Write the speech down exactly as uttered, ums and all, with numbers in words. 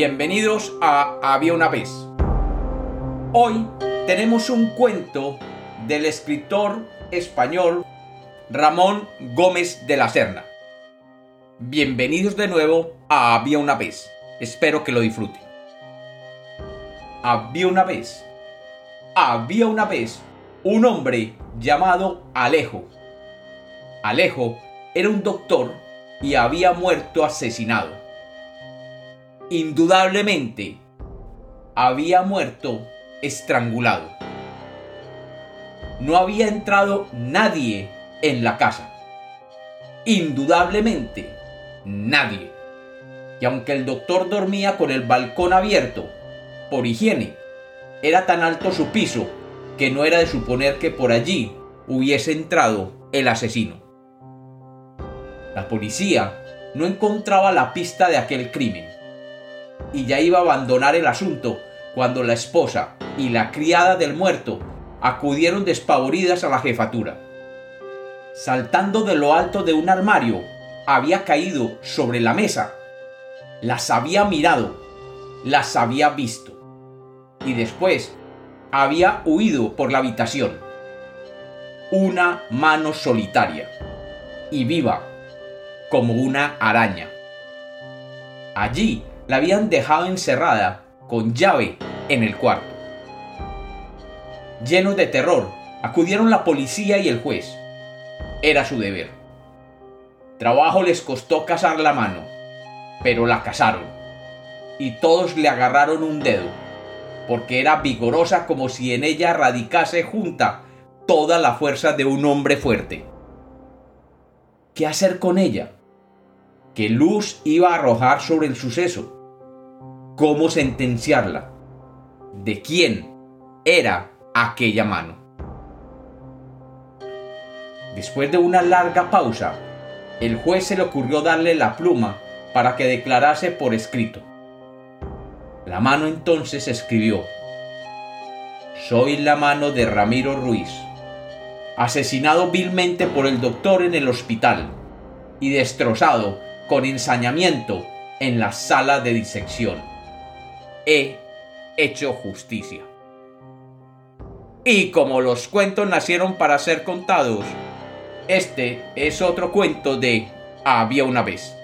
Bienvenidos a Había Una Vez. Hoy tenemos un cuento del escritor español Ramón Gómez de la Serna. Bienvenidos de nuevo a Había Una Vez. Espero que lo disfruten. Había una vez. Había una vez un hombre llamado Alejo. Alejo era un doctor y había muerto asesinado. Indudablemente, había muerto estrangulado. No había entrado nadie en la casa. Indudablemente, nadie. Y aunque el doctor dormía con el balcón abierto, por higiene, era tan alto su piso que no era de suponer que por allí hubiese entrado el asesino. La policía no encontraba la pista de aquel crimen. Y ya iba a abandonar el asunto cuando la esposa y la criada del muerto acudieron despavoridas a la jefatura. Saltando de lo alto de un armario, había caído sobre la mesa. Las había mirado, las había visto. Y después había huido por la habitación. Una mano solitaria y viva, como una araña. Allí la habían dejado encerrada con llave en el cuarto. Llenos de terror, acudieron la policía y el juez. Era su deber. Trabajo les costó cazar la mano, pero la cazaron. Y todos le agarraron un dedo, porque era vigorosa como si en ella radicase junta toda la fuerza de un hombre fuerte. ¿Qué hacer con ella? ¿Qué luz iba a arrojar sobre el suceso? ¿Cómo sentenciarla? ¿De quién era aquella mano? Después de una larga pausa, el juez se le ocurrió darle la pluma para que declarase por escrito. La mano entonces escribió: Soy la mano de Ramiro Ruiz, asesinado vilmente por el doctor en el hospital y destrozado con ensañamiento en la sala de disección. He hecho justicia. Y como los cuentos nacieron para ser contados, este es otro cuento de Había una vez.